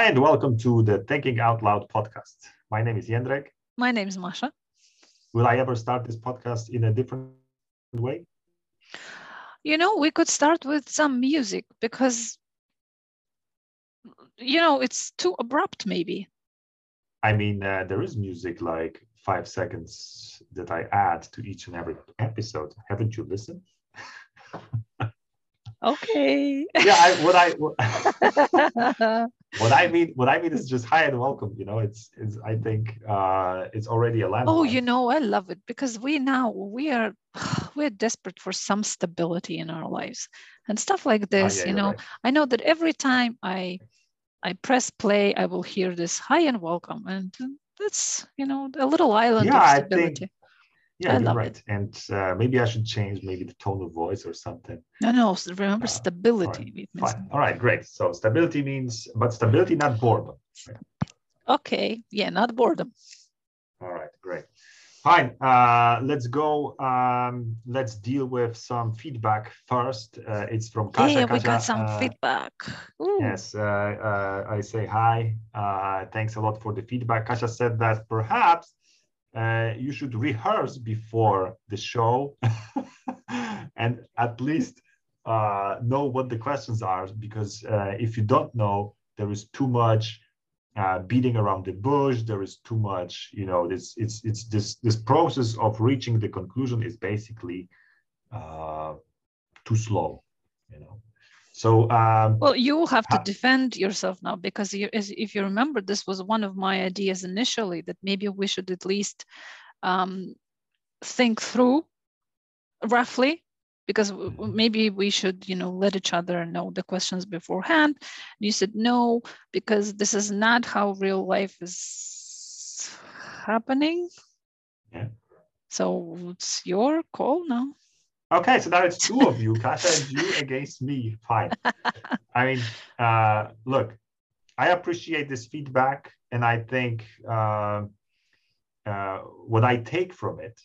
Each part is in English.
Hi, and welcome to the Thinking Out Loud podcast. My name is Jendrek. My name is Masha. Will I ever start this podcast in a different way? You know, we could start with some music because, you know, it's too abrupt maybe. I mean, there is music like 5 seconds that I add to each and every episode. Haven't you listened? Okay. Yeah, what I mean is just hi and welcome. You know, it's I think it's already a landmark. Oh, you know, I love it because we're desperate for some stability in our lives and stuff like this. Oh, yeah, you know, right. I know that every time I press play, I will hear this hi and welcome, and that's, you know, a little island of stability. Yeah, you're right. It. And maybe I should change the tone of voice or something. No. Remember stability. All right. All right, great. So stability means, but stability, not boredom. Right? Okay. Yeah, not boredom. All right, great. Fine. Let's go. Let's deal with some feedback first. It's from Kasia. Yeah, we got some feedback. Ooh. Yes. I say hi. Thanks a lot for the feedback. Kasia said that perhaps you should rehearse before the show and at least know what the questions are, because if you don't know, there is too much beating around the bush. There is too much, you know, this process of reaching the conclusion is basically too slow, you know. So well, you have to defend yourself now, because if you remember, this was one of my ideas initially, that maybe we should at least think through roughly, because maybe we should, you know, let each other know the questions beforehand. You said no, because this is not how real life is happening. Yeah. So it's your call now. Okay, so now it's two of you, Kasia and you against me. Fine. I mean, look, I appreciate this feedback, and I think what I take from it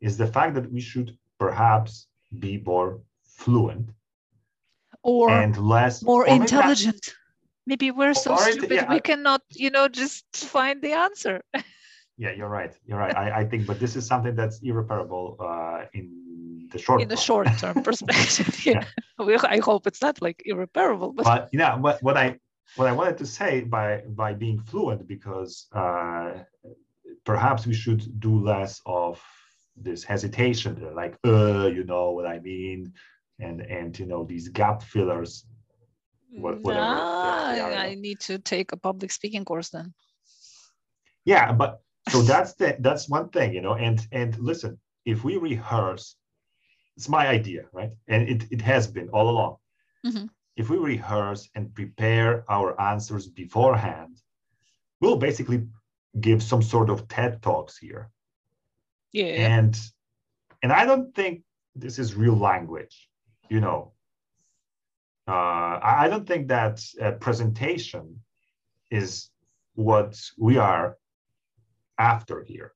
is the fact that we should perhaps be more fluent, or and less more intelligent. Maybe we're so stupid we cannot, you know, just find the answer. Yeah, you're right. You're right. I think, but this is something that's irreparable in the short-term perspective. Yeah. Yeah. I hope it's not like irreparable. But yeah, what I wanted to say by being fluent, because perhaps we should do less of this hesitation, like you know what I mean, and you know, these gap fillers. Whatever. I need to take a public speaking course then. Yeah, but. So that's one thing, you know, and listen, if we rehearse, it's my idea, right? And it has been all along. Mm-hmm. If we rehearse and prepare our answers beforehand, we'll basically give some sort of TED Talks here. Yeah. And I don't think this is real language, you know. I don't think that presentation is what we are after here.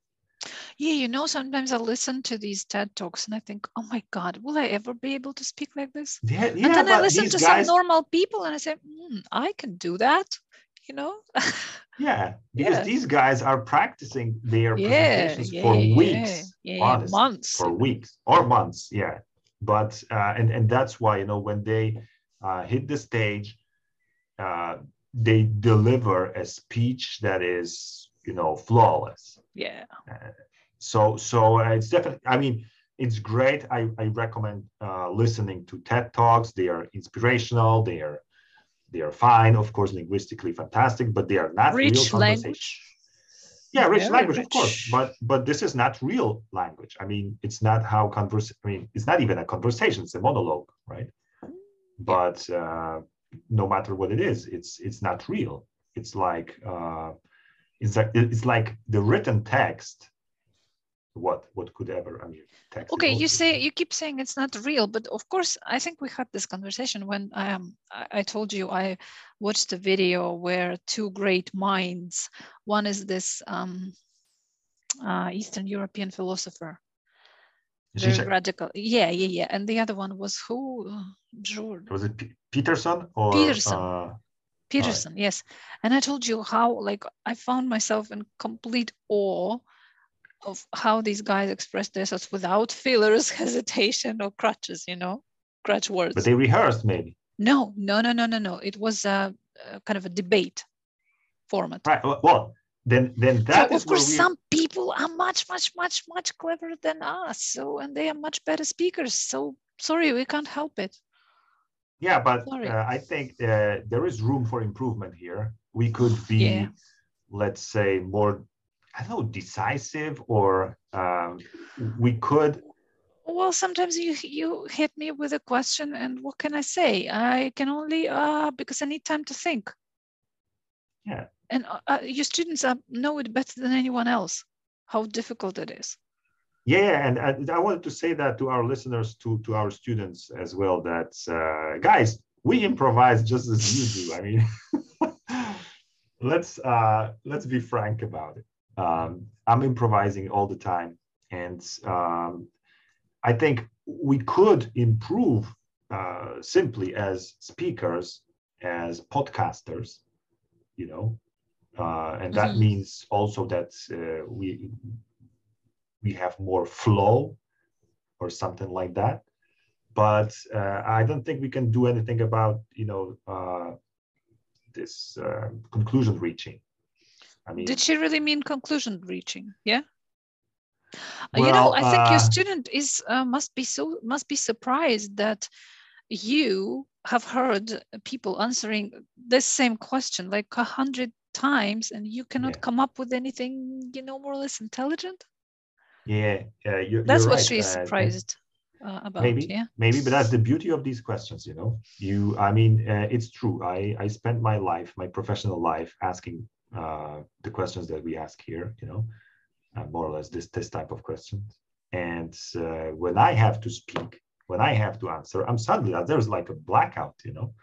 Yeah, you know, sometimes I listen to these TED Talks and I think, oh my God, will I ever be able to speak like this? Yeah, and then I listen to some normal people and I say, I can do that, you know? Yeah, because these guys are practicing their presentations for weeks, honestly, months. For weeks or months, yeah. But, and that's why, you know, when they hit the stage, they deliver a speech that is, you know, flawless. Yeah. So it's definitely, I mean, it's great. I recommend listening to TED Talks. They are inspirational. They are fine, of course, linguistically fantastic, but they are not real conversation. Rich language. Yeah, rich language, of course. But this is not real language. I mean, it's not how it's not even a conversation. It's a monologue, right? But no matter what it is, it's not real. It's like. It's like the written text. What could ever, I mean, text. Okay, you keep saying it's not real, but of course, I think we had this conversation when I told you I watched a video where two great minds. One is this Eastern European philosopher, very radical. Yeah. And the other one was who? Jordan. Was it Peterson or Peterson? Peterson, yes. And I told you how, like, I found myself in complete awe of how these guys express their thoughts without fillers, hesitation, or crutches, you know, crutch words. But they rehearsed, maybe. No. It was a kind of a debate format. Right. Well, then that so is. Of course, some people are much cleverer than us. So, and they are much better speakers. So, sorry, we can't help it. Yeah, but I think there is room for improvement here. We could be, let's say, more, I don't know, decisive, or we could. Well, sometimes you hit me with a question, and what can I say? I can only, because I need time to think. Yeah. And your students know it better than anyone else, how difficult it is. Yeah, and I wanted to say that to our listeners, to our students as well, that guys, we improvise just as you do. I mean, let's be frank about it. I'm improvising all the time, and I think we could improve simply as speakers, as podcasters, you know, and that means also that we have more flow or something like that. But I don't think we can do anything about, you know, this conclusion reaching. I mean, did she really mean conclusion reaching? Yeah. Well, you know, I think your student is must be surprised that you have heard people answering this same question like 100 times, and you cannot come up with anything, you know, more or less intelligent. Yeah, that's what she's surprised about. Maybe, but that's the beauty of these questions, you know. It's true. I spent my life, my professional life, asking the questions that we ask here, you know, more or less this type of questions. And when I have to speak, when I have to answer, I'm suddenly there's like a blackout, you know,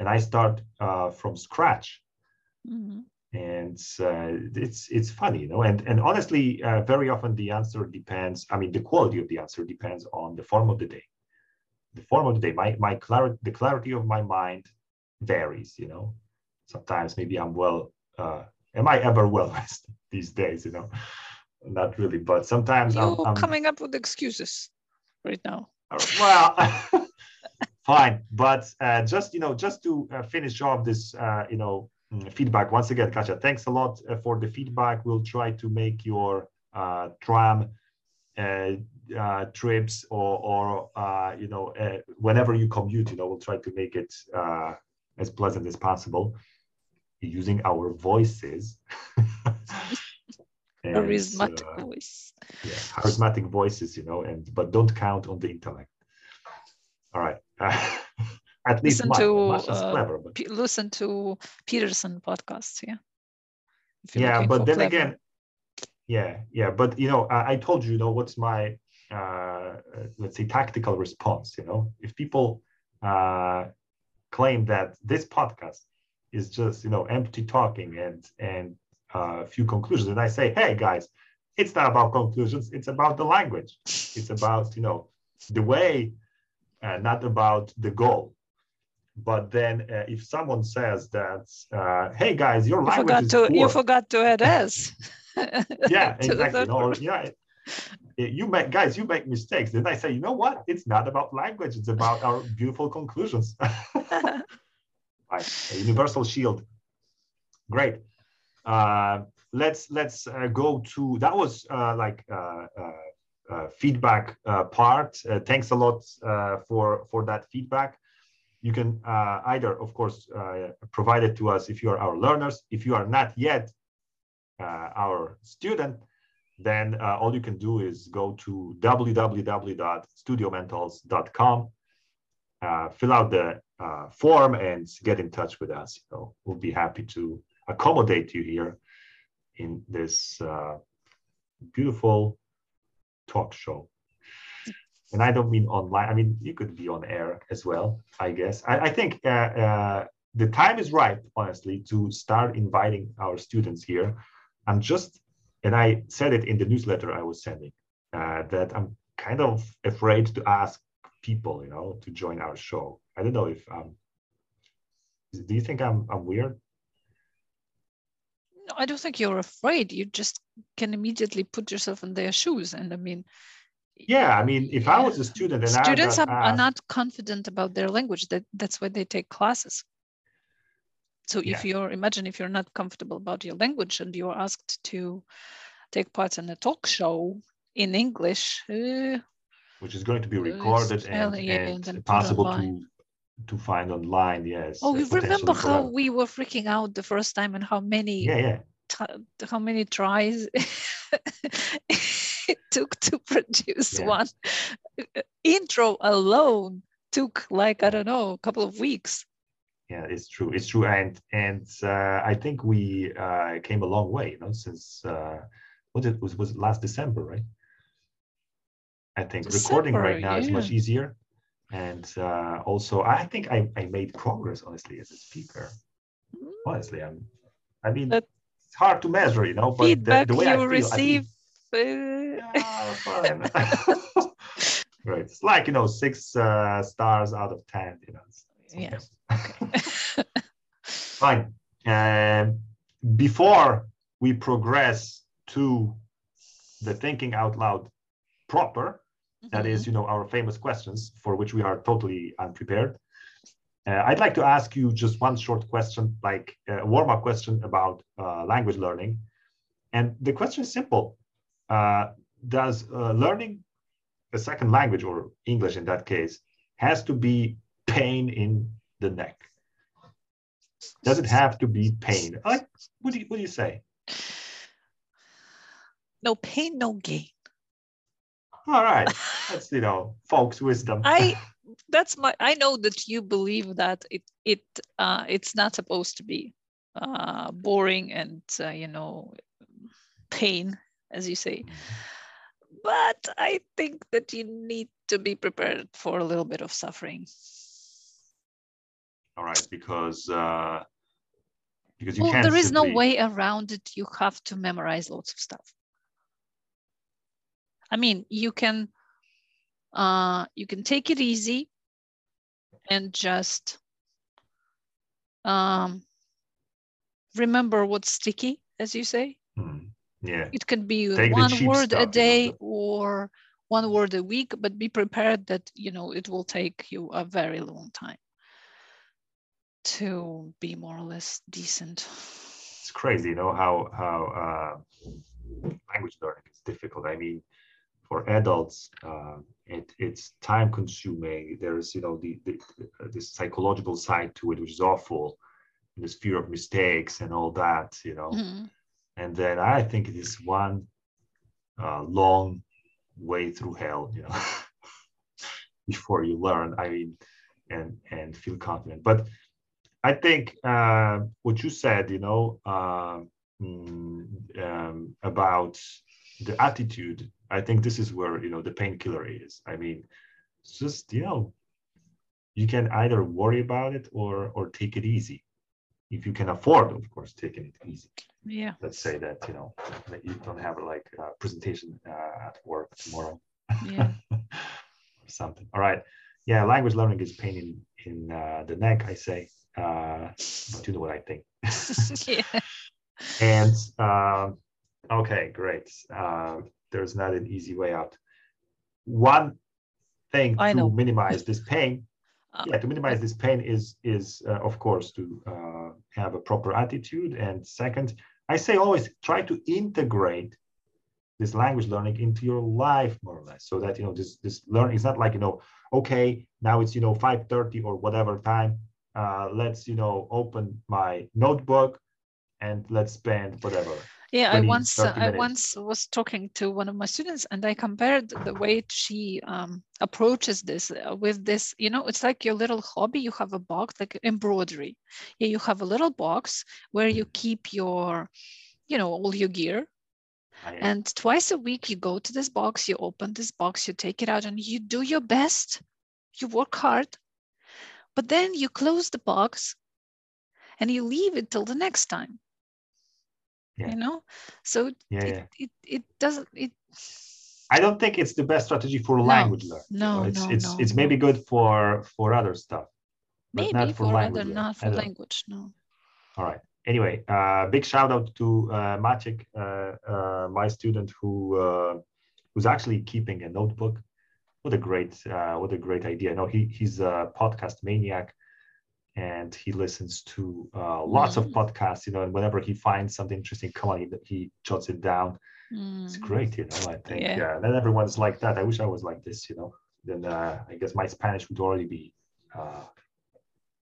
and I start from scratch. Mm-hmm. And it's funny, you know, and honestly, very often the answer depends, I mean, the quality of the answer depends on the form of the day. The form of the day, the clarity of my mind varies, you know. Sometimes maybe I'm well, am I ever well rested these days, you know? Not really, but sometimes I'm coming up with excuses right now. Well, fine, but just to finish off this, you know, feedback once again, Kasia, thanks a lot for the feedback. We'll try to make your tram trips or you know, whenever you commute, you know, we'll try to make it as pleasant as possible using our voices. And, charismatic voice. Yeah, charismatic voices, you know, but don't count on the intellect. All right. At least Masha is clever. But listen to Peterson podcasts, yeah. Yeah, but then clever. Again, yeah. But you know, I told you, you know, what's my let's say tactical response. You know, if people claim that this podcast is just, you know, empty talking and a few conclusions, and I say, hey guys, it's not about conclusions. It's about the language. It's about, you know, the way, not about the goal. But then if someone says that, hey guys, your language is poor. You forgot to add S. Yeah, exactly. No, yeah, you make mistakes. Then I say, you know what? It's not about language. It's about our beautiful conclusions. Right. A universal shield. Great. Let's go to, that was feedback part. Thanks a lot for that feedback. You can either, of course, provide it to us if you are our learners. If you are not yet our student, then all you can do is go to www.studiomentals.com, fill out the form, and get in touch with us. You know, we'll be happy to accommodate you here in this beautiful talk show. And I don't mean online. I mean, you could be on air as well, I guess. I think the time is ripe, honestly, to start inviting our students here. And I said it in the newsletter I was sending, that I'm kind of afraid to ask people, you know, to join our show. I don't know if Do you think I'm weird? No, I don't think you're afraid. You just can immediately put yourself in their shoes. And I mean, yeah, I mean, if I was a student, and students are not confident about their language. That's why they take classes. So if you're not comfortable about your language and you're asked to take part in a talk show in English, which is going to be recorded and possible to find online. Yes. Oh, you remember how we were freaking out the first time and how many how many tries it took to produce one intro alone took like, I don't know, a couple of weeks. Yeah, it's true. It's true, and I think we came a long way, you know, since was last December, right? I think recording right now is much easier, and also I think I made progress honestly as a speaker. Honestly, I mean it's hard to measure, you know, but feedback the way you receive. Right, it's like, you know, 6 stars out of 10, you know. Yeah. Okay. Fine. Before we progress to the thinking out loud proper, that is, you know, our famous questions for which we are totally unprepared, I'd like to ask you just one short question, like a warm-up question about language learning. And the question is simple. Does learning a second language, or English in that case, has to be pain in the neck? Does it have to be pain? Like, what do you say? No pain, no gain. All right, that's, you know, folks' wisdom. I know that you believe that it's not supposed to be boring and you know, pain, as you say. But I think that you need to be prepared for a little bit of suffering. All right, because you can't. There is no way around it. You have to memorize lots of stuff. I mean, you can take it easy and just remember what's sticky, as you say. Yeah, it can be one word a day or one word a week, but be prepared that, you know, it will take you a very long time to be more or less decent. It's crazy, you know, how language learning is difficult. I mean, for adults, it's time consuming. There's, you know, this psychological side to it, which is awful, and this fear of mistakes and all that, you know. Mm-hmm. And then I think it is one long way through hell, you know, before you learn, I mean, and feel confident. But I think what you said, you know, about the attitude, I think this is where, you know, the painkiller is. I mean, it's just, you know, you can either worry about it or take it easy. If you can afford, of course, taking it easy. Yeah. Let's say that, you know, that you don't have like a presentation at work tomorrow. Yeah. Or something. All right. Yeah, language learning is pain in the neck, I say. But you know what I think. Yeah. And okay, great. There's not an easy way out. One thing to minimize this pain. Yeah, to minimize this pain is of course to have a proper attitude. And second, I say always try to integrate this language learning into your life more or less, so that, you know, this learning is not like, you know, okay, now it's, you know, 5:30 or whatever time. Let's, you know, open my notebook and let's spend whatever. Yeah, I once was talking to one of my students, and I compared the way she approaches this with this, you know, it's like your little hobby. You have a box, like embroidery. Yeah, you have a little box where you keep your, you know, all your gear. And twice a week you go to this box, you open this box, you take it out and you do your best. You work hard. But then you close the box and you leave it till the next time. Yeah. You know, so it doesn't. I don't think it's the best strategy for language learning. No, it's maybe good for other stuff. Maybe not for language. Not for language, no. All right. Anyway, big shout out to Maciek, my student who's actually keeping a notebook. What a great idea. No, he's a podcast maniac, and he listens to lots of podcasts, and whenever he finds something interesting, he jots it down. It's great, I think. Yeah. Then everyone's like that. I wish I was like this, Then I guess my Spanish would already be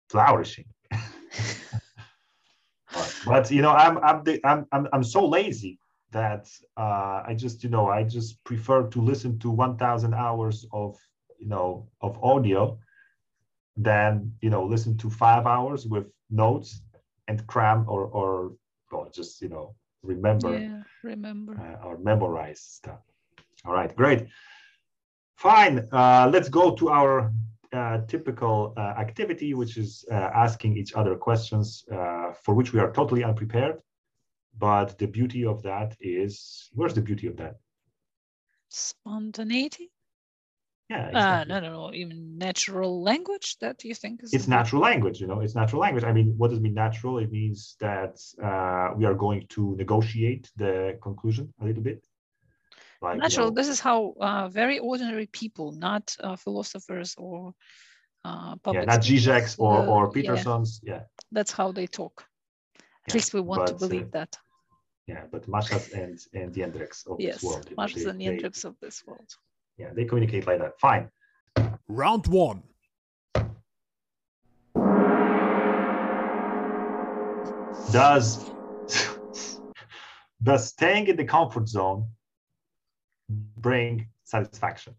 flourishing. But I'm so lazy that I just prefer to listen to 1,000 hours of audio than listen to 5 hours with notes and cram or just remember or memorize stuff. All right, great, fine. Let's go to our typical activity, which is asking each other questions for which we are totally unprepared. But the beauty of that is, where's the beauty of that? Spontaneity? Yeah, exactly. No, even natural language that you think is... It's natural language, it's natural language. I mean, what does it mean natural? It means that we are going to negotiate the conclusion a little bit. Like, natural, this is how very ordinary people, not philosophers or public not Zizek's or Peterson's. Yeah. That's how they talk. At least we want to believe that. Yeah, but Masha's and Jendrek's of this world. Yes, Masha's and Jendrek's of this world. Yeah, they communicate like that. Fine. Round one. Does staying in the comfort zone bring satisfaction?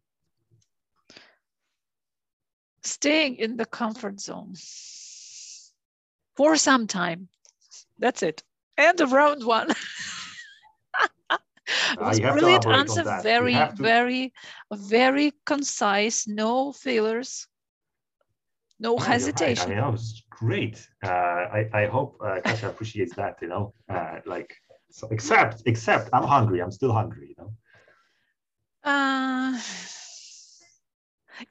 Staying in the comfort zone for some time. That's it. End of round one. Brilliant answer. Very concise. No fillers. No hesitation. Right. I mean, that was great. I hope Kasia appreciates that. Except I'm hungry. I'm still hungry.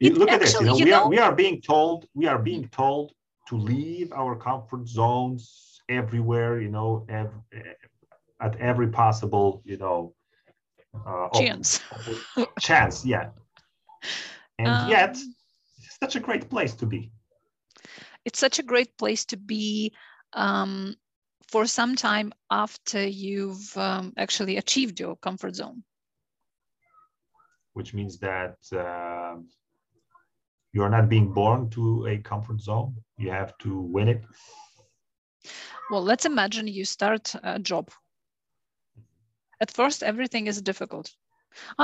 Look at this. We are being told to leave our comfort zones everywhere. At every possible chance. Yeah, and yet it's such a great place to be. It's such a great place to be for some time after you've actually achieved your comfort zone. Which means that you are not being born to a comfort zone. You have to win it. Well, let's imagine you start a job. At first, everything is difficult.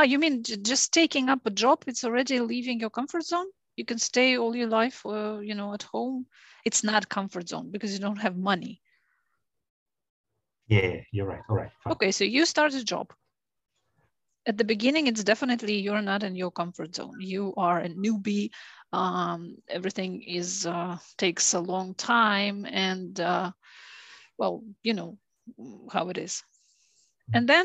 You mean just taking up a job? It's already leaving your comfort zone. You can stay all your life, at home. It's not comfort zone because you don't have money. Yeah, you're right. All right. Fine. Okay, so you start a job. At the beginning, it's definitely you're not in your comfort zone. You are a newbie. Everything is takes a long time, and well, you know how it is. And then,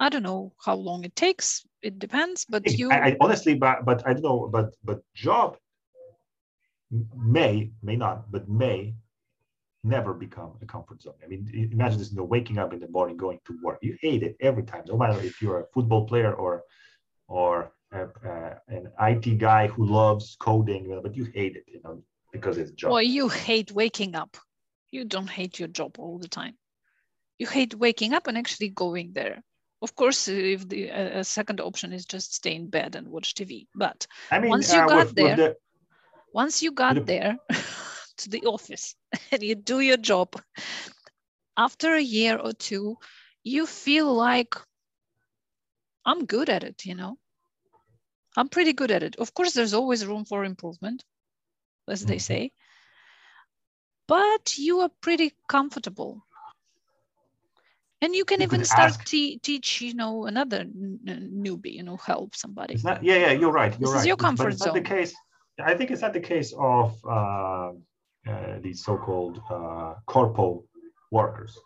I don't know how long it takes. It depends. But I honestly, but I don't know. But job may not, but may never become a comfort zone. I mean, imagine this, waking up in the morning, going to work. You hate it every time, no matter if you're a football player or an IT guy who loves coding, but you hate it, because it's a job. Well, you hate waking up. You don't hate your job all the time. You hate waking up and actually going there. Of course, if the second option is just stay in bed and watch TV. But once you got there, to the office and you do your job, after a year or two, you feel like I'm good at it, I'm pretty good at it. Of course, there's always room for improvement, as they say, but you are pretty comfortable. And you can even start teach, another newbie, help somebody. It's not, you're right. This is your comfort zone. Not the case. I think it's not the case of these so-called corpo workers.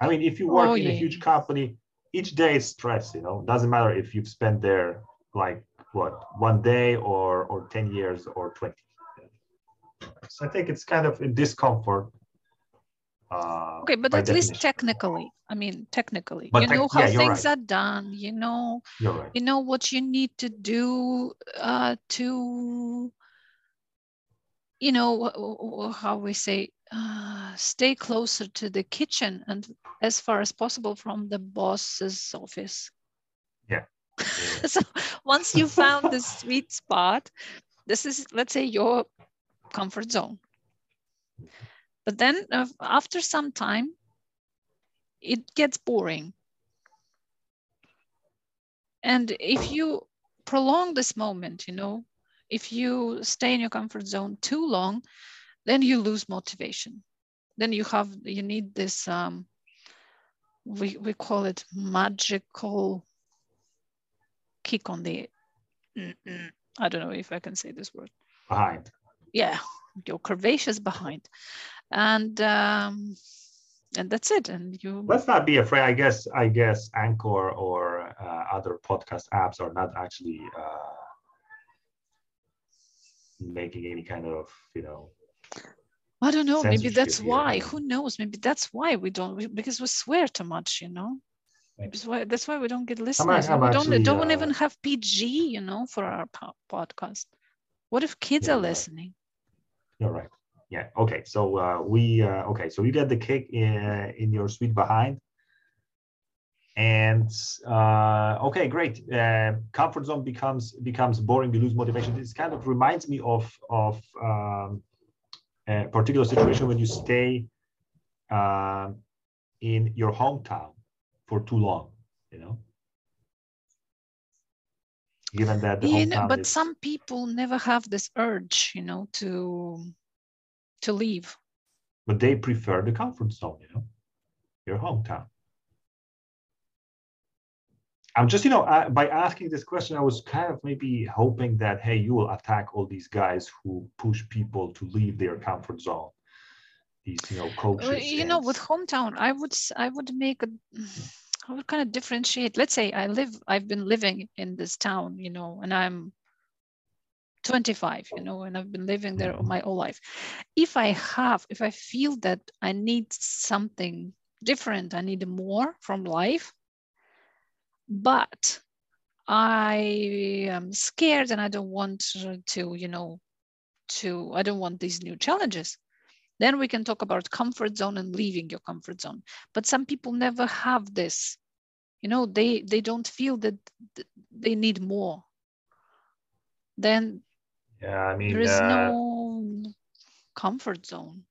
I mean, if you work in a huge company, each day is stress, doesn't matter if you've spent there like what, one day or 10 years or 20. So I think it's kind of in discomfort. Okay, but at least technically, I mean, technically, you know how things are done, you know, what you need to do to, you know, how we say, stay closer to the kitchen and as far as possible from the boss's office. Yeah. So once you found the sweet spot, this is, let's say, your comfort zone. But then after some time, it gets boring. And if you prolong this moment, you know, if you stay in your comfort zone too long, then you lose motivation. Then you have, you need this, we call it magical kick on the, I don't know if I can say this word. Behind. Yeah, your curvaceous behind. And that's it. And you let's not be afraid. I guess Anchor or other podcast apps are not actually making any kind of, you know. I don't know. Maybe that's why. Who knows? Maybe that's why we don't, because we swear too much. You know. That's why we don't get listeners. We don't even have PG. You know, for our podcast. What if kids are listening? You're right. Yeah. Okay. So so you get the kick in your sweet behind. And okay, great. Comfort zone becomes boring. We lose motivation. This kind of reminds me of a particular situation when you stay in your hometown for too long, you know. Given that the hometown but some people never have this urge, you know, to leave. But they prefer the comfort zone, you know, your hometown. I'm just, you know, by asking this question, I was kind of maybe hoping that, hey, you will attack all these guys who push people to leave their comfort zone. These, you know, coaches. You know, with hometown, I would make, I would kind of differentiate. Let's say I've been living in this town, you know, and I'm 25, you know, and I've been living there my whole life. If I feel that I need something different, I need more from life, but I am scared and I don't want to, you know, I don't want these new challenges. Then we can talk about comfort zone and leaving your comfort zone. But some people never have this, you know, they don't feel that they need more. Then there is no comfort zone.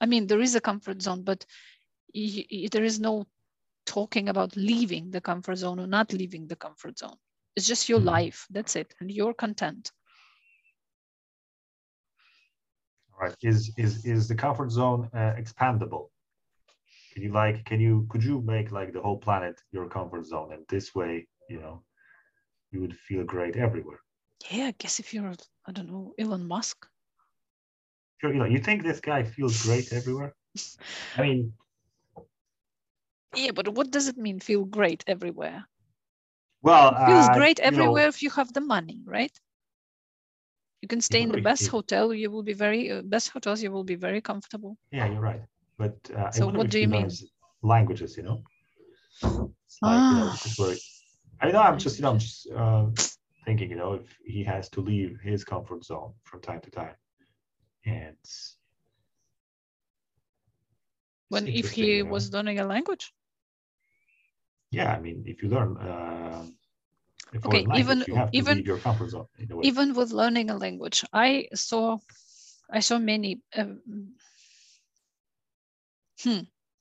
I mean, there is a comfort zone, but there is no talking about leaving the comfort zone or not leaving the comfort zone. It's just your life. That's it. And you're content. All right. Is the comfort zone expandable? Could you make like the whole planet your comfort zone? And this way, you know, you would feel great everywhere. Yeah. I guess if you're, I don't know, Elon Musk. Sure. You know, you think this guy feels great everywhere? I mean, yeah, but what does it mean, feel great everywhere? Well, it feels great everywhere, you know, if you have the money, right? You can stay in the best hotel. You will be You will be very comfortable. Yeah, you're right. But so what do you mean? Languages, you know. It's like, you know, it's very, I'm just thinking, you know, if he has to leave his comfort zone from time to time, and. If he was learning a language? Yeah, I mean, if you learn language, you have to leave your comfort zone in a way. Even with learning a language, I saw many,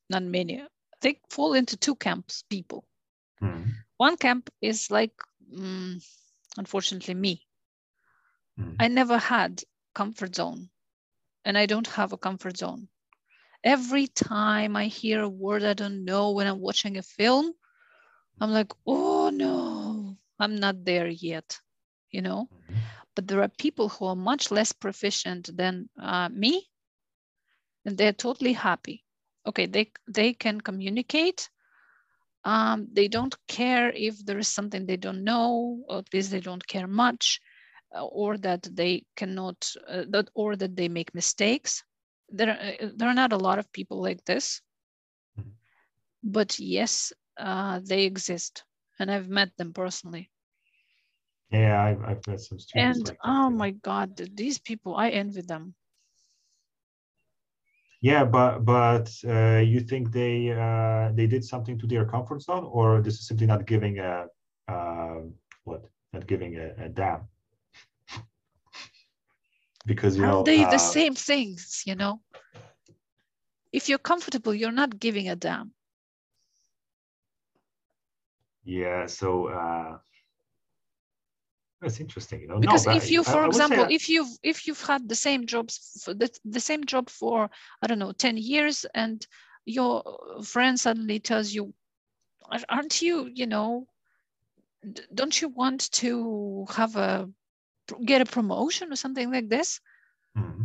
not many. They fall into two camps, people. Mm-hmm. One camp is like, unfortunately, me. Mm-hmm. I never had comfort zone, and I don't have a comfort zone. Every time I hear a word I don't know when I'm watching a film, I'm like, oh no, I'm not there yet, you know? But there are people who are much less proficient than me, and they're totally happy. Okay, they can communicate, They don't care if there is something they don't know, or at least they don't care much, or that they cannot, or that they make mistakes. There are not a lot of people like this, but yes, they exist, and I've met them personally. Yeah, I've met some students. And like that, oh my God, these people, I envy them. Yeah, but you think they did something to their comfort zone, or this is simply not giving a not giving a damn? Because you know they the same things, you know. If you're comfortable, you're not giving a damn. Yeah, so that's interesting, you know. Because if you, for example, if you've had the same jobs, the same job for, I don't know, 10 years, and your friend suddenly tells you, aren't you, you know, don't you want to have get a promotion or something like this? Mm-hmm.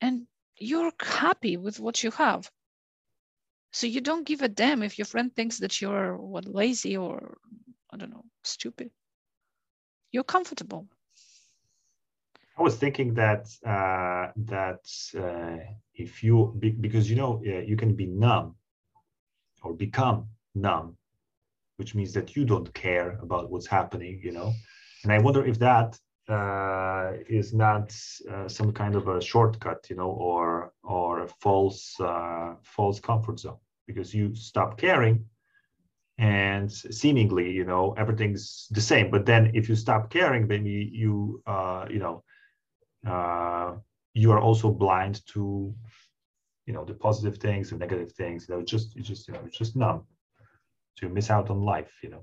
And you're happy with what you have. So you don't give a damn if your friend thinks that you're lazy or, I don't know, stupid. You're comfortable. I was thinking that if you, because you know, you can be numb or become numb, which means that you don't care about what's happening, you know. And I wonder if that is not some kind of a shortcut, you know, or a false comfort zone, because you stop caring. And seemingly, you know, everything's the same. But then, if you stop caring, then you are also blind to, you know, the positive things and negative things. You know, it's just numb. So you miss out on life, you know.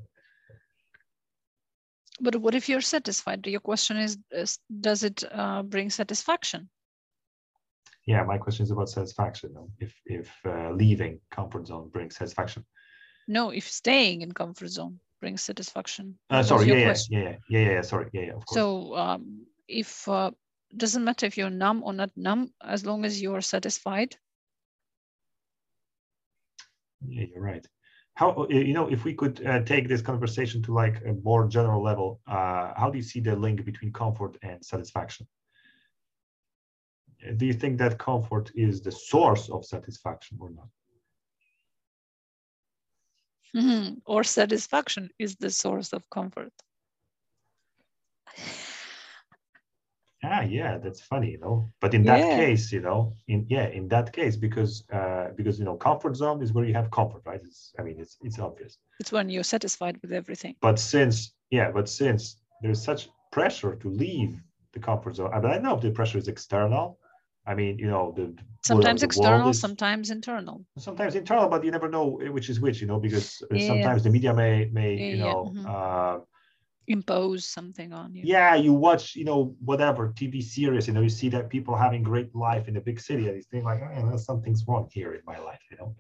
But what if you're satisfied? Your question is does it bring satisfaction? Yeah, my question is about satisfaction. You know? If leaving comfort zone brings satisfaction. No, if staying in comfort zone brings satisfaction. Of course. So if doesn't matter if you're numb or not numb, as long as you're satisfied. Yeah, you're right. How, you know, if we could take this conversation to like a more general level, how do you see the link between comfort and satisfaction? Do you think that comfort is the source of satisfaction or not? Mm-hmm. Or satisfaction is the source of comfort. Yeah, that's funny, you know. But in that case, you know, in that case, because you know, comfort zone is where you have comfort, right? It's obvious. It's when you're satisfied with everything. But since there's such pressure to leave the comfort zone, I don't know if the pressure is external. I mean, you know, sometimes external, sometimes internal. Sometimes internal, but you never know which is which, you know, because sometimes the media may impose something on you. Yeah, you watch, you know, whatever TV series, you know, you see that people having great life in a big city, and you think like, oh, something's wrong here in my life, you know.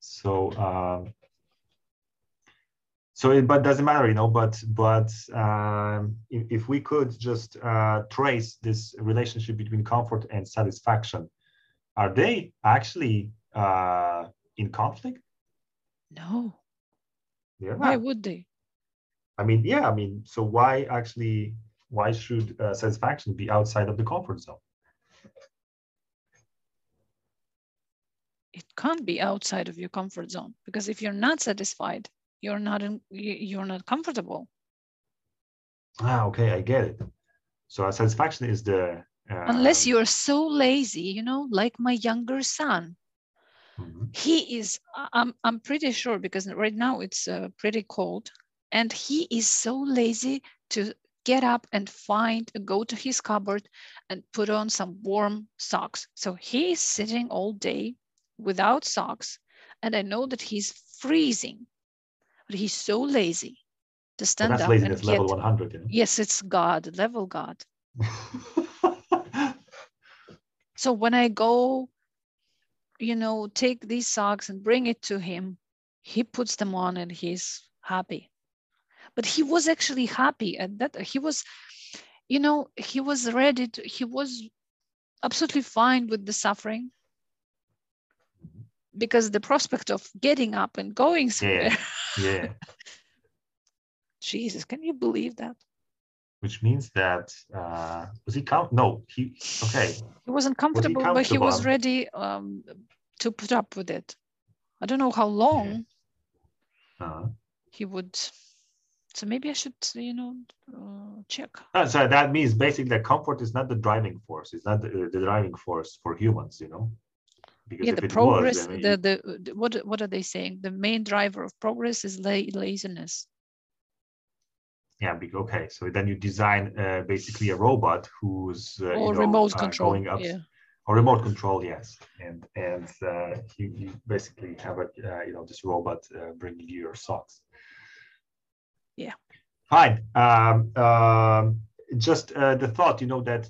So, but doesn't matter, you know. But if we could just trace this relationship between comfort and satisfaction, are they actually in conflict? No. They're not. Why would they? So why should satisfaction be outside of the comfort zone? It can't be outside of your comfort zone, because if you're not satisfied, you're not comfortable. Okay, I get it. So satisfaction is the unless you're so lazy, you know, like my younger son. Mm-hmm. He is, I'm pretty sure, because right now it's pretty cold, and he is so lazy to get up and go to his cupboard and put on some warm socks. So he is sitting all day without socks, and I know that he's freezing. But he's so lazy to stand up. That's laziness level 100. You know? Yes, it's God, level God. So when I go, you know, take these socks and bring it to him, he puts them on and he's happy. But he was actually happy at that. He was, you know, he was absolutely fine with the suffering. because the prospect of getting up and going somewhere. Yeah. Jesus, can you believe that? Which means that was he No, he He wasn't comfortable, but he was ready to put up with it. I don't know how long he would. So maybe I should, you know, check. So that means basically that comfort is not the driving force. It's not the, driving force for humans, you know. Because the progress. Was, I mean, the what are they saying? The main driver of progress is laziness. Yeah. Okay. So then you design basically a robot who's or remote control. Going up, or remote control. Yes. And you basically have a you know, this robot bringing you your socks. Yeah. Fine. Just the thought, you know, that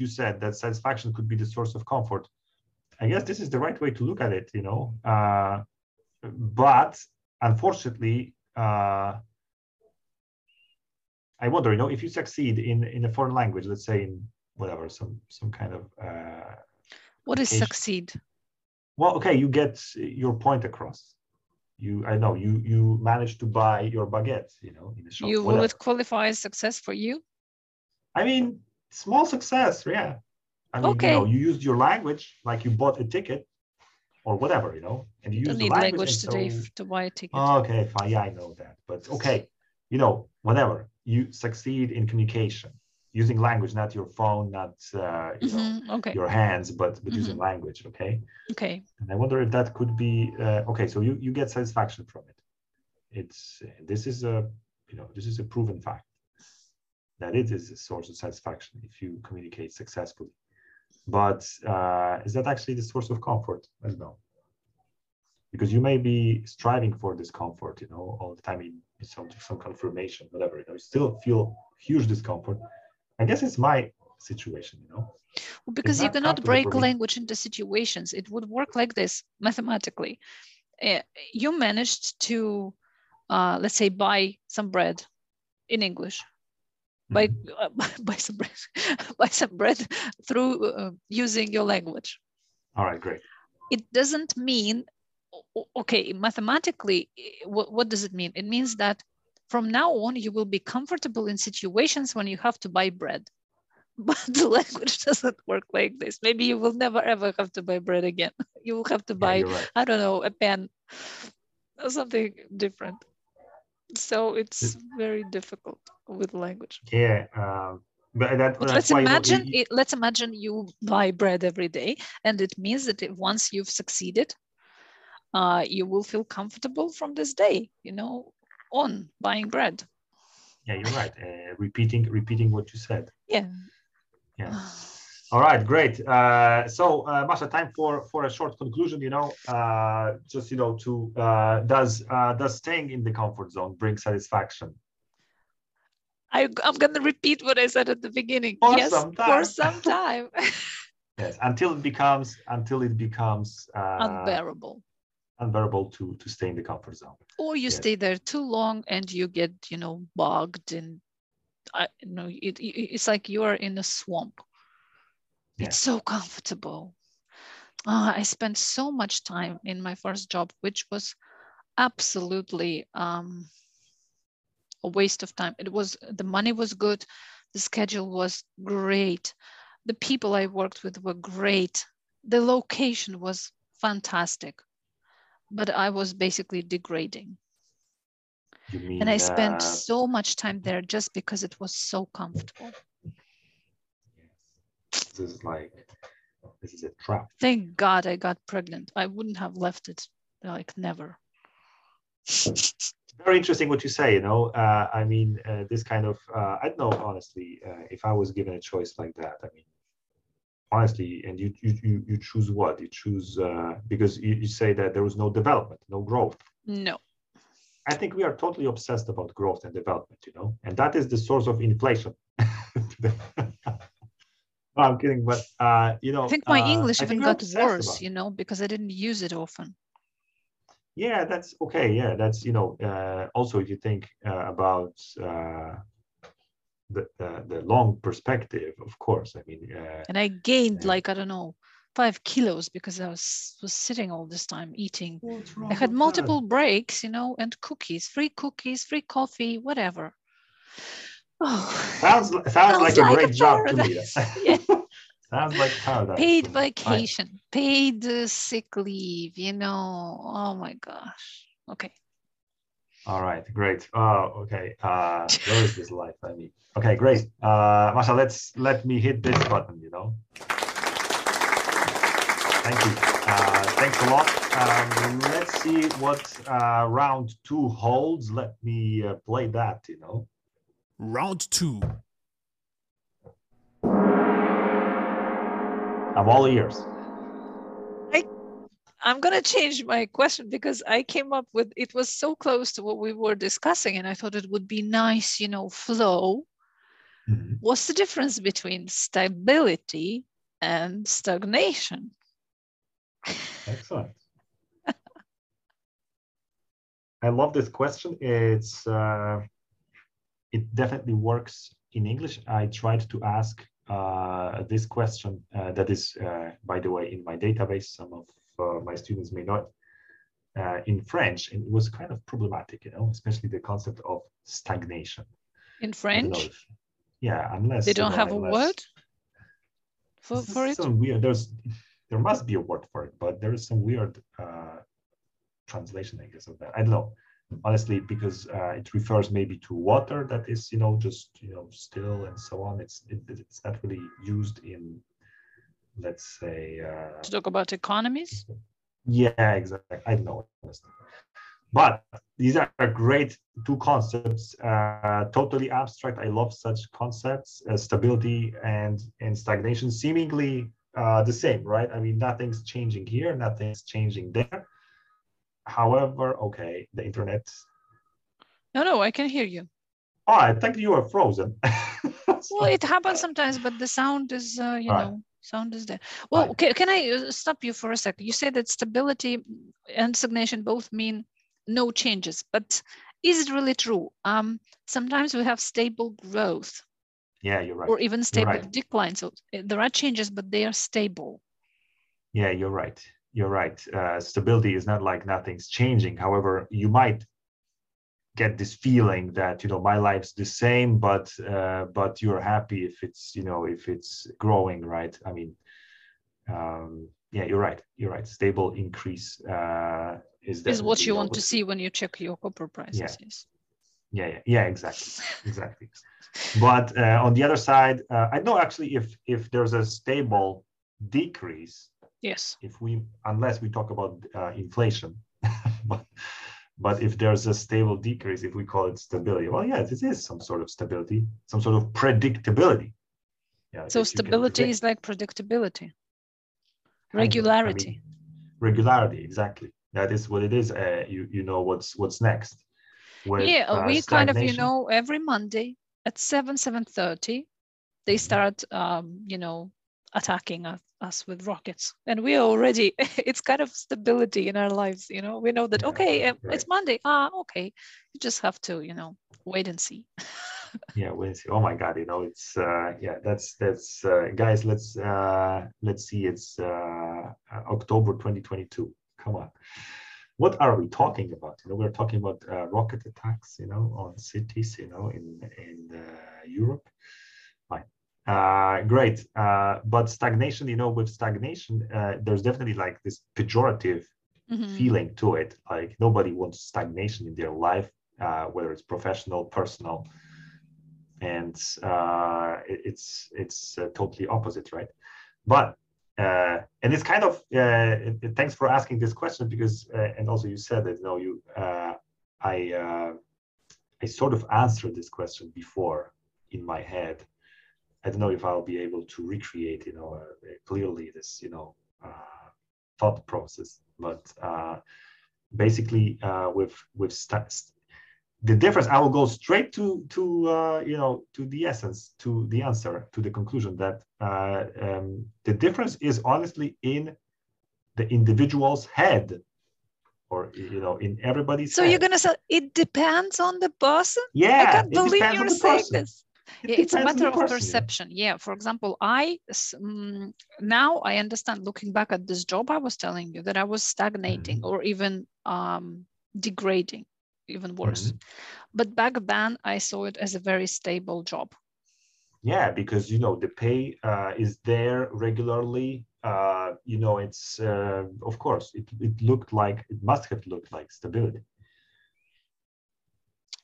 you said that satisfaction could be the source of comfort. I guess this is the right way to look at it, you know. But unfortunately, I wonder, you know, if you succeed in a foreign language, let's say in whatever, some kind of. What is succeed? Well, okay, you get your point across. I know you managed to buy your baguette, you know, in the shop. Will it qualify as success for you? I mean, small success, yeah. I mean, you know, you used your language, like you bought a ticket or whatever, you know, and you used the language today to buy a ticket. Okay, fine, yeah, I know that, but okay, you know, whatever, you succeed in communication using language, not your phone, not you know, your hands, but using language, okay. And I wonder if that could be okay. So you get satisfaction from it. This is a proven fact that it is a source of satisfaction if you communicate successfully. But is that actually the source of comfort? I don't know, because you may be striving for this comfort, you know, all the time in some confirmation, whatever. You know, you still feel huge discomfort. I guess it's my situation, you know. Well, because you cannot break language into situations. It would work like this mathematically. You managed to, let's say, buy some bread in English. Buy some bread through using your language. All right, great. It doesn't mean, okay, mathematically, what does it mean? It means that from now on, you will be comfortable in situations when you have to buy bread. But the language doesn't work like this. Maybe you will never, ever have to buy bread again. You will have to buy, I don't know, a pen or something different. So it's very difficult with language. Yeah. But let's imagine, let's imagine you buy bread every day. And it means that once you've succeeded, you will feel comfortable from this day, you know, on buying bread. Yeah, you're right. Repeating what you said. Yeah. All right, great. So Masha, time for a short conclusion. You know, just, you know, to does staying in the comfort zone bring satisfaction? I'm gonna repeat what I said at the beginning. For some time. Yes, until it becomes unbearable to stay in the comfort zone, or you stay there too long and you get, you know, bogged, and I know it's like you are in a swamp. It's so comfortable. I spent so much time in my first job, which was absolutely a waste of time. The money was good, the schedule was great, the people I worked with were great, the location was fantastic. But I was basically degrading. You mean, and I spent so much time there just because it was so comfortable. This is a trap. Thank God I got pregnant. I wouldn't have left it, like, never. Very interesting what you say, you know. I mean, this kind of, I don't know, honestly, if I was given a choice like that, I mean, honestly, and you choose what? You choose because you say that there was no development, no growth. No. I think we are totally obsessed about growth and development, you know, and that is the source of inflation. No, I'm kidding, but you know. I think my English even got worse, you know, because I didn't use it often. Yeah, that's okay. Yeah, that's, you know, also if you think about the long perspective, of course. I mean, and I gained, like, I don't know, 5 kilos because I was sitting all this time eating. I had multiple breaks, you know, and cookies, free coffee, whatever. Oh, sounds like a great job to me. Yeah. Sounds like paradise. Paid vacation, paid sick leave, you know. Oh my gosh. Okay. All right, great. Oh, okay. Where is this life? I mean, okay, great. Masha, let me hit this button, you know. Thank you. Thanks a lot. Let's see what round two holds. Let me play that, you know. Round two. I'm all ears. I'm going to change my question because I came up with, it was so close to what we were discussing and I thought it would be nice, you know, flow. Mm-hmm. What's the difference between stability and stagnation? Excellent. I love this question. It's, it definitely works in English. I tried to ask this question that is, by the way, in my database, some of my students may not in French, and it was kind of problematic, you know, especially the concept of stagnation in French. Yeah, unless they don't have a word for it. Weird, there must be a word for it, but there is some weird translation, I guess, of that. I don't know, honestly, because it refers maybe to water that is, you know, just, you know, still and so on. It's not really used in, let's say, to talk about economies. Yeah, exactly. I know, but these are great two concepts, totally abstract. I love such concepts as stability and stagnation, seemingly the same, right? I mean, nothing's changing here, nothing's changing there. However, okay, the internet. No, I can hear you. Oh, I think you are frozen. Well, it happens sometimes, but the sound is, you all know. Right. Sound is there. Well, okay, can I stop you for a second? You say that stability and stagnation both mean no changes, but is it really true? Sometimes we have stable growth. Yeah, you're right. Or even stable decline. So there are changes, but they are stable. Yeah, you're right. You're right. Stability is not like nothing's changing. However, you might get this feeling that, you know, my life's the same, but you're happy if it's, you know, if it's growing, right? I mean, yeah, you're right. You're right. Stable increase is what you want to see when you check your copper prices. Yeah. Yes. Yeah, exactly. But on the other side, I don't know actually if there's a stable decrease. Yes. Unless we talk about inflation, but if there's a stable decrease, if we call it stability, well, yeah, this is some sort of stability, some sort of predictability. Yeah, so stability is like predictability, regularity. Regularity, exactly. That is what it is. You know what's next. With, yeah, we kind of, you know, every Monday at 7:30, they start, you know, attacking us with rockets, and we are already, it's kind of stability in our lives, you know. We know that, okay, it's Monday, okay, you just have to, you know, wait and see. Yeah, wait and see. Oh my god, you know, it's yeah, that's guys, let's see, it's October 2022. Come on, what are we talking about? You know, we're talking about rocket attacks, you know, on cities, you know, in Europe. Fine. Great. But stagnation, you know, with stagnation, there's definitely like this pejorative feeling to it. Like nobody wants stagnation in their life, whether it's professional, personal, and it's totally opposite, right? But and it's kind of thanks for asking this question because and also you said that, you know, you I sort of answered this question before in my head. I don't know if I'll be able to recreate, you know, clearly this, you know, thought process. But basically, with the difference, I will go straight to you know, to the essence, to the answer, to the conclusion that the difference is honestly in the individual's head, or, you know, in everybody's. So head. You're gonna say it depends on the person. Yeah, I can't believe you're saying this. It's a matter of perception. Yeah. For example, now I understand, looking back at this job, I was telling you that I was stagnating or even degrading, even worse. But back then I saw it as a very stable job. Yeah, because, you know, the pay is there regularly. You know, it's, of course, it looked like, it must have looked like stability.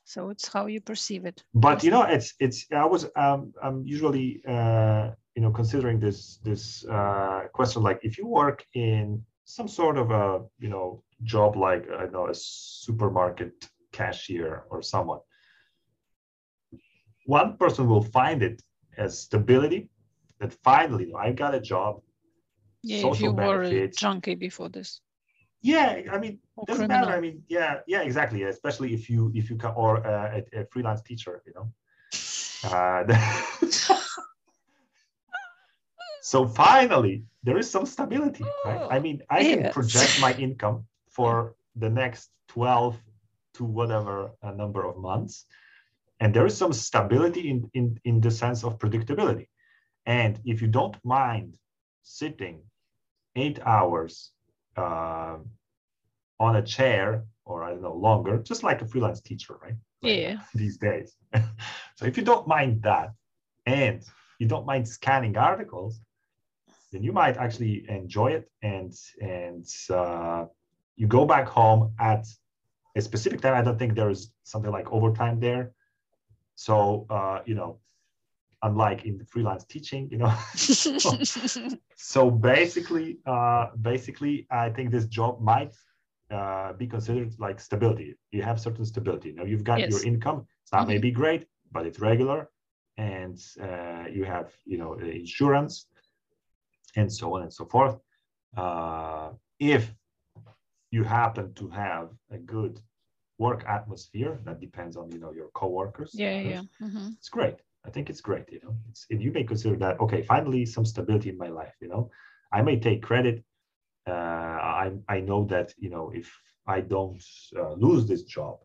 So it's how you perceive it. But, you know, I was usually, you know, considering this question, like if you work in some sort of a, you know, job, like, I don't know, a supermarket cashier or someone, one person will find it as stability, that finally, you know, I got a job. Yeah, social if you benefits. Were a junkie before this. Yeah, I mean, or doesn't criminal. Matter. I mean, yeah, exactly. Especially if you can, or a freelance teacher, you know. So finally, there is some stability, right? I mean, I can project my income for the next 12 to whatever a number of months, and there is some stability in the sense of predictability. And if you don't mind sitting 8 hours on a chair, or I don't know, longer, just like a freelance teacher, right? Like these days. So if you don't mind that, and you don't mind scanning articles, then you might actually enjoy it, and you go back home at a specific time. I don't think there is something like overtime there. So you know, unlike in the freelance teaching, you know. So basically, I think this job might be considered like stability. You have certain stability. Now you've got your income. It's not maybe great, but it's regular, and you have, you know, insurance, and so on and so forth. If you happen to have a good work atmosphere, that depends on, you know, your coworkers. It's great. I think it's great, you know. And you may consider that, okay, finally some stability in my life, you know. I may take credit. I know that, you know, if I don't lose this job,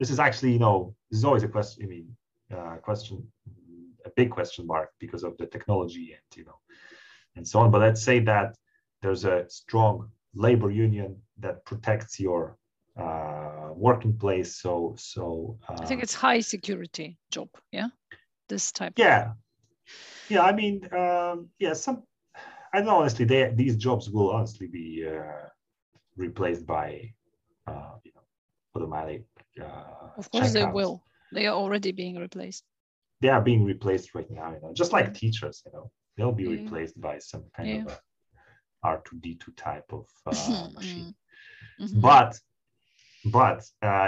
this is actually, you know, this is always a question. I mean, a big question mark because of the technology and, you know, and so on. But let's say that there's a strong labor union that protects your working place. So I think it's high security job. Yeah. This type. Yeah. I mean, I don't know, honestly, these jobs will honestly be replaced by, you know, automatic. Of course, checkouts. They will. They are already being replaced. They are being replaced right now, you know, just like teachers, you know, they'll be replaced by some kind of a R2D2 type of machine. But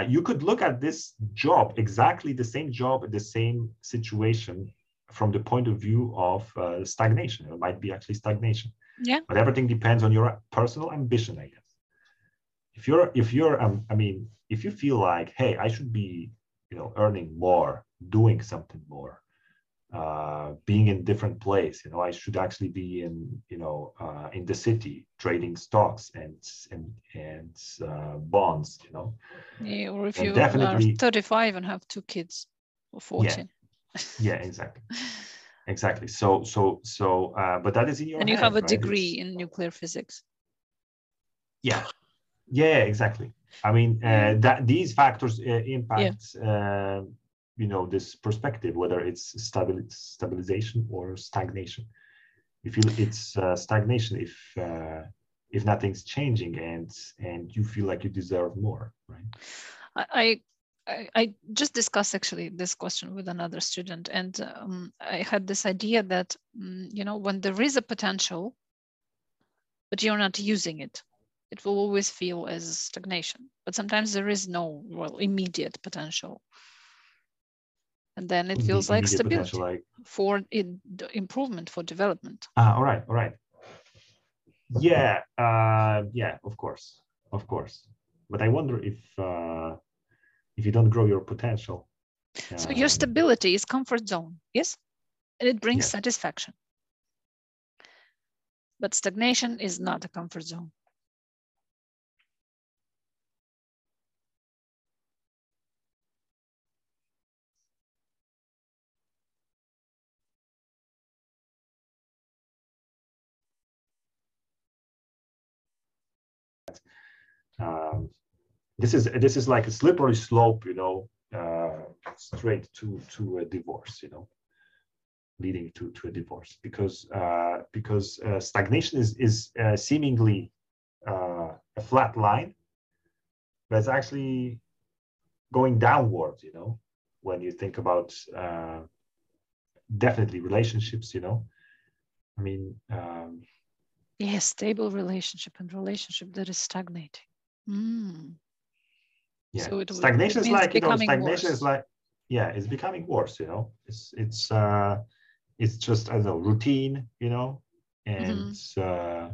you could look at this job, exactly the same job, the same situation, from the point of view of stagnation. It might be actually stagnation. Yeah. But everything depends on your personal ambition, I guess. If you're, I mean, if you feel like, hey, I should be, you know, earning more, doing something more, being in different place, you know, I should actually be in, you know, in the city trading stocks and bonds, you know. Yeah, or if you are 35 and have 2 kids or 14. Yeah, exactly. So, but that is in your and you have a degree in nuclear physics. Yeah, exactly. I mean, that these factors impact. You know, this perspective, whether it's stabilization or stagnation. You feel it's stagnation if nothing's changing and you feel like you deserve more, right? I just discussed actually this question with another student, and I had this idea that, you know, when there is a potential, but you're not using it, it will always feel as stagnation. But sometimes there is no immediate potential. And then it feels like stability, like... for improvement, for development. All right. Yeah, of course. But I wonder if you don't grow your potential. So your stability is comfort zone, yes? And it brings satisfaction. But stagnation is not a comfort zone. This is like a slippery slope, you know, straight to a divorce, you know, leading to a divorce, because stagnation is seemingly a flat line, but it's actually going downward, you know, when you think about definitely relationships, you know, I mean. Yes, stable relationship and relationship that is stagnating. Mm. Yeah. So stagnation is like, you know, stagnation is like, yeah, it's becoming worse, you know, it's just, I don't know, routine, you know, and mm-hmm.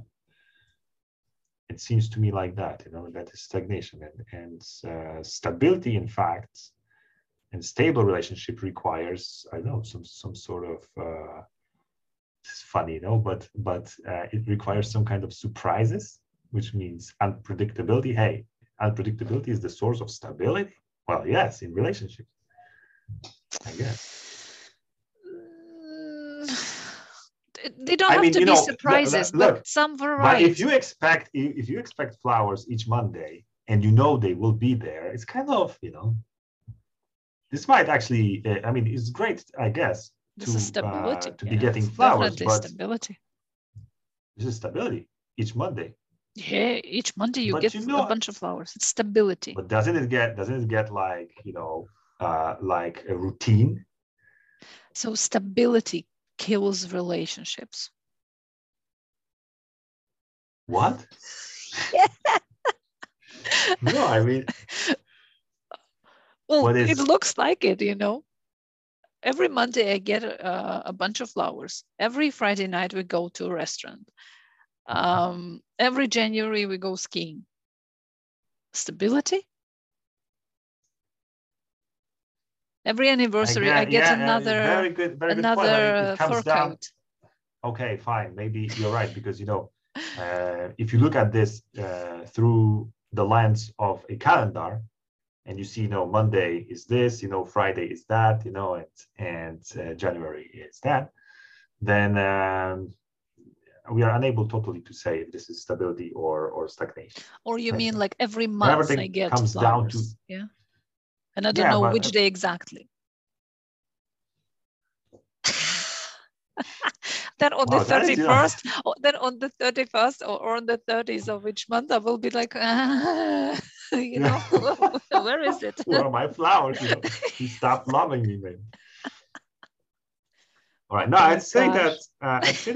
It seems to me like that, you know, that is stagnation, and stability, in fact, and stable relationship requires, I don't know, some sort of, it's funny, you know, but it requires some kind of surprises, which means unpredictability. Hey, unpredictability is the source of stability? Well, yes, in relationships, I guess. They don't have to be surprises, but some variety. But if you expect flowers each Monday and you know they will be there, it's kind of, you know, this might actually, I mean, it's great, I guess, to be getting flowers, but stability. This is stability each Monday. Yeah, each Monday you get a bunch of flowers. It's stability. But doesn't it get like, you know, like a routine? So stability kills relationships. What? Yeah. No, I mean. Well, it looks like it, you know. Every Monday I get a bunch of flowers. Every Friday night we go to a restaurant. Every January we go skiing. Stability? Every anniversary I get another very good point. It comes down. Okay, fine. Maybe you're right, because, you know, if you look at this through the lens of a calendar, and you see, you know, Monday is this, you know, Friday is that, you know, and January is that, then we are unable totally to say if this is stability or stagnation. Or you mean like every month I get comes flowers. Down to, yeah. And I don't know which day exactly. Then on the 31st, then on the 31st or on the 30th of each month, I will be like, you know, where is it? Where are my flowers? You know, you stop loving me, man. All right. No, I'd say that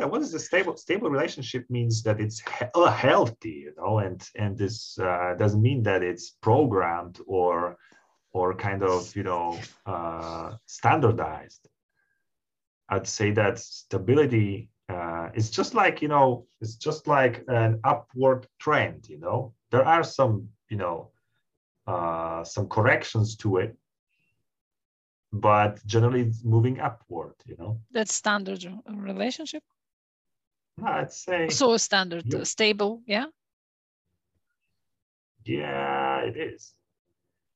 what is a stable relationship means that it's healthy, you know, and this doesn't mean that it's programmed or kind of, you know, standardized. I'd say that stability is just like, you know, it's just like an upward trend, you know. There are some, you know, some corrections to it, but generally it's moving upward, you know. That's standard relationship? No, I'd say. So standard, yeah. Stable, yeah? Yeah, it is.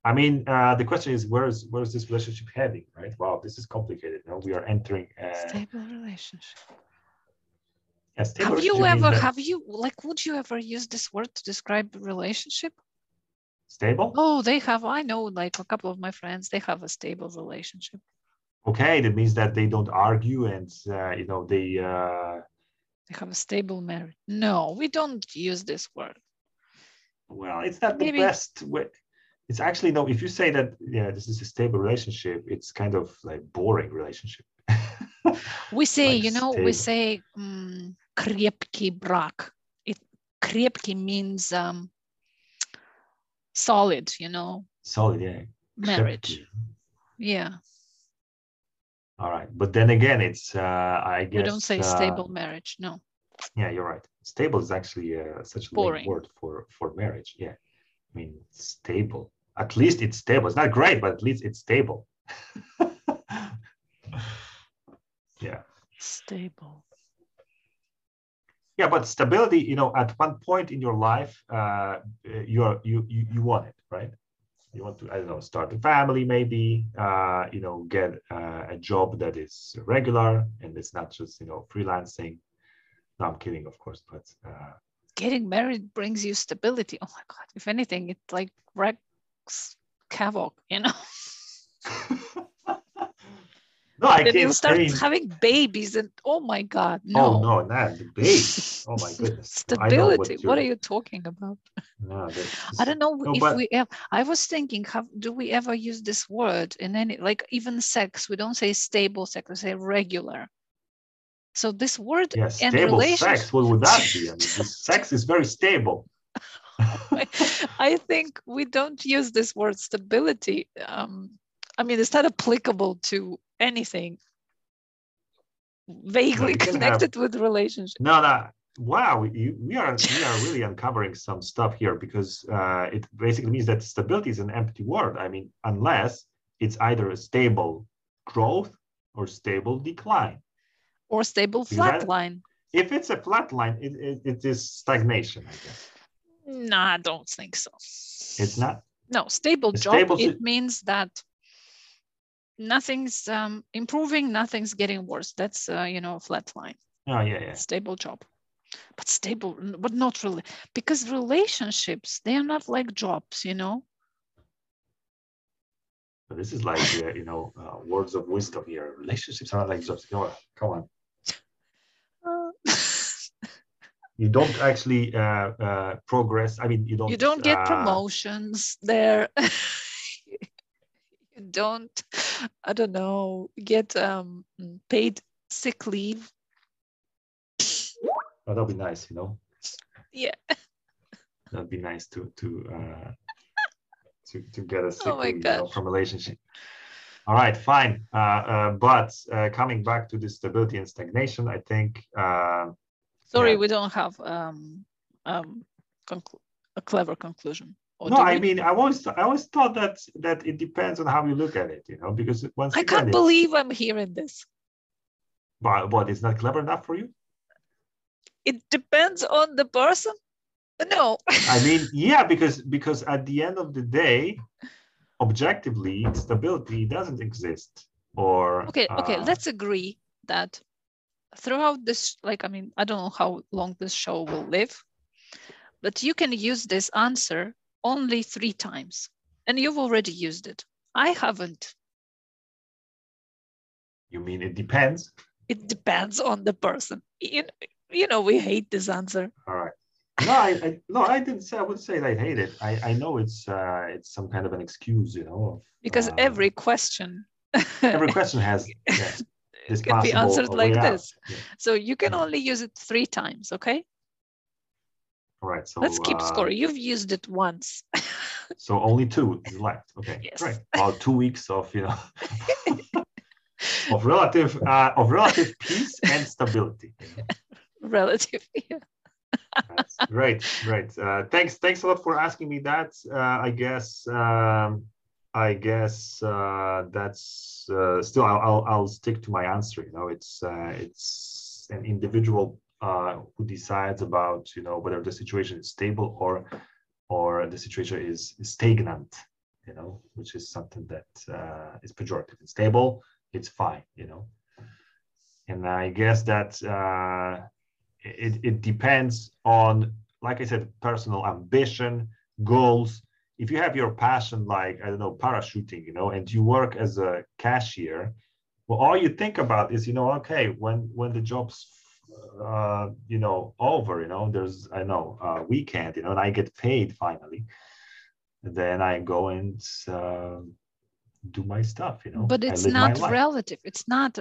I mean, the question is, where is this relationship heading, right? Wow, this is complicated. Now we are entering a stable relationship. A stable would you ever use this word to describe relationship? Stable? Oh, they have. I know, like a couple of my friends, they have a stable relationship. Okay, that means that they don't argue, and you know, they have a stable marriage. No, we don't use this word. Well, it's not the best way. It's actually, no, if you say that, yeah, this is a stable relationship, it's kind of like boring relationship. We say, like, you know, stable. We say крепкий брак. Крепкий means solid, you know. Solid, yeah. Marriage. Krepke. Yeah. All right. But then again, it's, I guess. We don't say stable marriage, no. Yeah, you're right. Stable is actually such a boring word for marriage. Yeah. I mean, stable. At least it's stable. It's not great, but at least it's stable. Yeah. Stable. Yeah, but stability, you know, at one point in your life, you want it, right? You want to, I don't know, start a family, maybe, you know, get a job that is regular and it's not just, you know, freelancing. No, I'm kidding, of course, but getting married brings you stability. Oh my God, if anything, it like wrecks havoc, you know? No, I then you'll start having babies and oh my God, no. Oh no, not the babies. Oh my goodness. Stability. What are you talking about? No, I don't know no, if but... we ever, I was thinking, do we ever use this word in any, like even sex, we don't say stable sex, we say regular. So this word yeah, and relationship. Sex, what would that be? I mean, sex is very stable. I think we don't use this word stability. I mean, it's not applicable to anything vaguely connected with relationships. No. Wow, we are really uncovering some stuff here because it basically means that stability is an empty word. I mean, unless it's either a stable growth or stable decline. Or stable flat line. If it's a flat line, it is stagnation, I guess. No, I don't think so. It's not? No, stable job, it means that nothing's improving, nothing's getting worse. That's, flat line. Oh, yeah. Stable job. But stable, but not really. Because relationships, they are not like jobs, you know? But this is like, words of wisdom here. Relationships are not like jobs. Come on. You don't actually progress. I mean, you don't get promotions there. You don't, I don't know, get paid sick leave. Oh, that'd be nice, you know. Yeah. That'd be nice to get a sick leave from relationship. All right, fine. But coming back to this stability and stagnation, I think. We don't have a clever conclusion. Or no, I mean, I always thought that it depends on how you look at it, you know, because once I can't believe I'm hearing this. But what, it's not clever enough for you? It depends on the person. No. I mean, yeah, because at the end of the day, objectively, stability doesn't exist. Or okay, let's agree that. Throughout this, I don't know how long this show will live, but you can use this answer only 3 times, and you've already used it. I haven't. You mean it depends? It depends on the person. We hate this answer. All right. No, I didn't say. I wouldn't say that I hate it. I know it's some kind of an excuse, you know. Because every question has. Yeah. It can be answered like this. Yeah. So you can only use it 3 times, okay? All right. So let's keep score. You've used it once. So only 2 is left. Okay. Yes. Right. About 2 weeks of of relative peace and stability. Relative, yeah. That's great. Thanks a lot for asking me that. I guess that's still. I'll stick to my answer. You know, it's an individual who decides about whether the situation is stable or the situation is stagnant. You know, which is something that is pejorative. It's stable. It's fine. You know, and I guess that it depends on, like I said, personal ambition, goals. If you have your passion, like, I don't know, parachuting, and you work as a cashier, well, all you think about is, okay, when the job's, over, there's, I know, a weekend, and I get paid finally, then I go and do my stuff, But it's not relative. It's not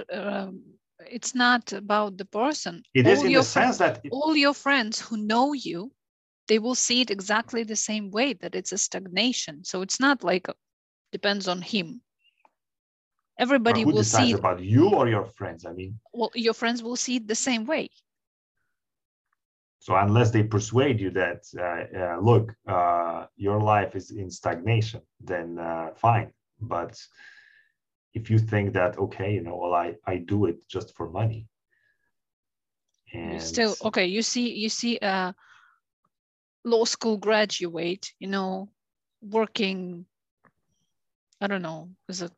about the person. It is in the sense that all your friends who know you, they will see it exactly the same way, that it's a stagnation. So it's not like depends on him. Everybody will see it about you or your friends. I mean, well, your friends will see it the same way. So unless they persuade you that your life is in stagnation, then fine. But if you think that I do it just for money, and you still you see. Law school graduate, working, I don't know, as a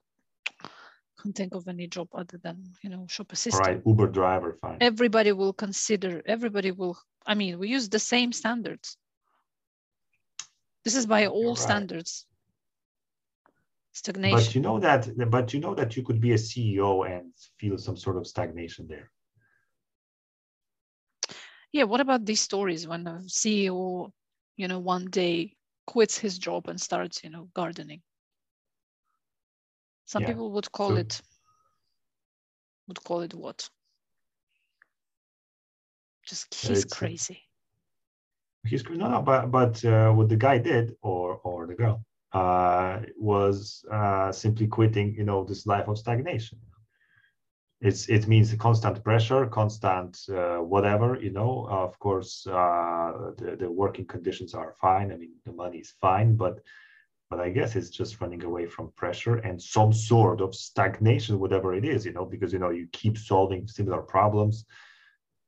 can't think of any job other than, you know, shop assistant. Right, Uber driver, fine. Everybody will consider, everybody will, I mean, we use the same standards. This is by all standards. Stagnation. But you know that, you could be a CEO and feel some sort of stagnation there. Yeah, what about these stories when a CEO, you know, one day quits his job and starts, you know, gardening? Some people would call it, what? Just he's crazy. He's crazy. No, but what the guy did, or the girl, was simply quitting, you know, this life of stagnation. It means constant pressure, constant whatever, you know. Of course, the working conditions are fine. I mean, the money is fine, but I guess it's just running away from pressure and some sort of stagnation, whatever it is, you know, because, you know, you keep solving similar problems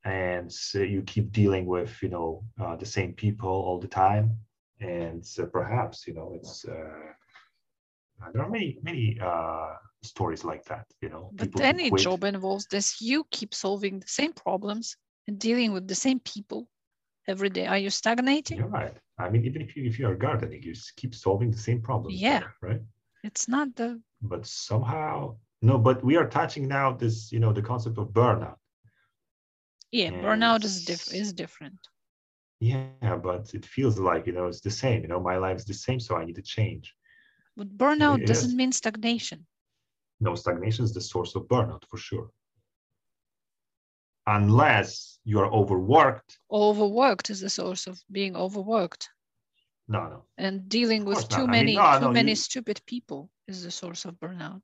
and so you keep dealing with, you know, the same people all the time. And so perhaps, you know, it's there are many stories like that, you know. But any job involves this. You keep solving the same problems and dealing with the same people every day. Are you stagnating? You're right. I mean, even if you are gardening, you keep solving the same problems. Yeah. Right? It's not the... But somehow... No, but we are touching now this, you know, the concept of burnout. Yeah, and burnout is different. Yeah, but it feels like, you know, it's the same. You know, my life is the same, so I need to change. But burnout doesn't mean stagnation. No, stagnation is the source of burnout for sure. Unless you are overworked. Overworked is the source of being overworked. No. And dealing with too many stupid people is the source of burnout.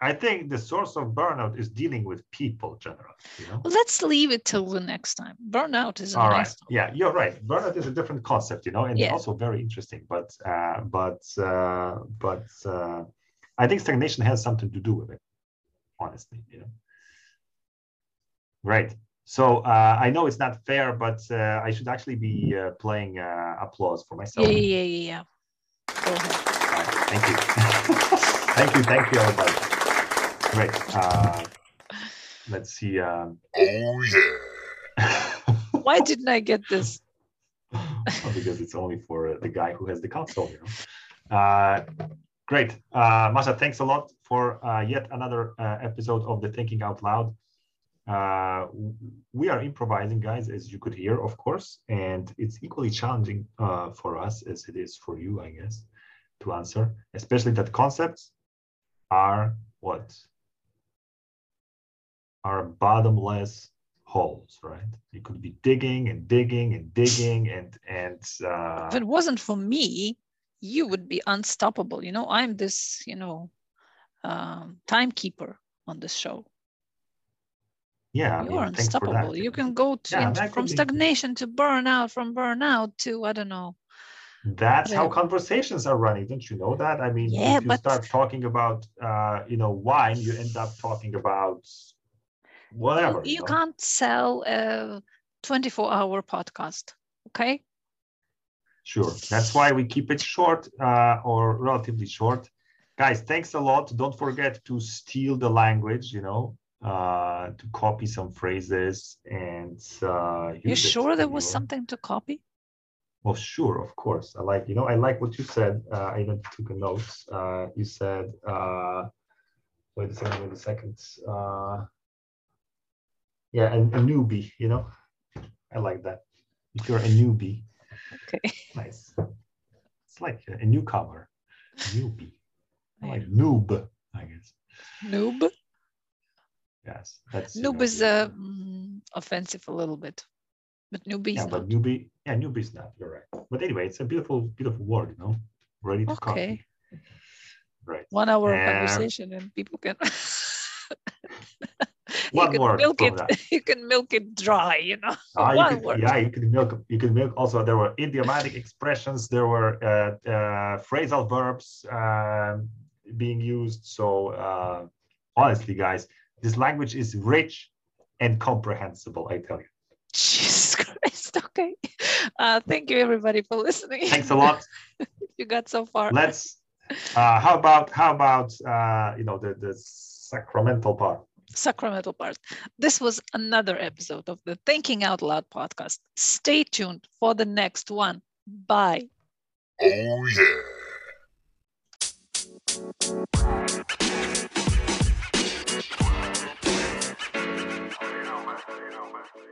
I think the source of burnout is dealing with people generally. You know? Well, let's leave it till the next time. Burnout is all right. Yeah, you're right. Burnout is a different concept, you know, and also very interesting. But I think stagnation has something to do with it, honestly. You know. Right. So I know it's not fair, but I should actually be playing applause for myself. Yeah. Go ahead. Thank you, everybody. Great. Let's see. Oh yeah. Why didn't I get this? Well, because it's only for the guy who has the console. You know? Great. Masha, thanks a lot for yet another episode of the Thinking Out Loud. We are improvising, guys, as you could hear, of course, and it's equally challenging for us as it is for you, I guess, to answer, especially that concepts are what? Are bottomless holes, right? You could be digging and digging and digging and if it wasn't for me, you would be unstoppable. You know, I'm this, you know, timekeeper on this show. Yeah, you're unstoppable. You can go from stagnation to burnout, from burnout to, I don't know. That's how conversations are running. Don't you know that? I mean, if you start talking about, you know, wine, you end up talking about whatever. You can't sell a 24-hour podcast, okay? Sure. That's why we keep it short or relatively short. Guys, thanks a lot. Don't forget to steal the language, you know. To copy some phrases and you sure there was something to copy? Well, sure, of course. I like what you said. I even took a note. You said wait a second. Yeah, a newbie, you know. I like that. If you're a newbie. Okay. Nice. It's like a newcomer. Newbie. Like noob, I guess. Noob? Yes, that's noob is offensive a little bit, but newbie. Yeah, but newbie. Yeah, newbie is not. You're right. But anyway, it's a beautiful word, you know. Ready to copy. Okay. Right. 1 hour conversation, and people can. You can milk it dry, you know. You can milk. You can milk. Also, there were idiomatic expressions. There were phrasal verbs being used. So honestly, guys. This language is rich and comprehensible, I tell you. Jesus Christ, okay. Thank you, everybody, for listening. Thanks a lot. You got so far. Let's, how about you know, the sacramental part. Sacramental part. This was another episode of the Thinking Out Loud podcast. Stay tuned for the next one. Bye. Oh, yeah.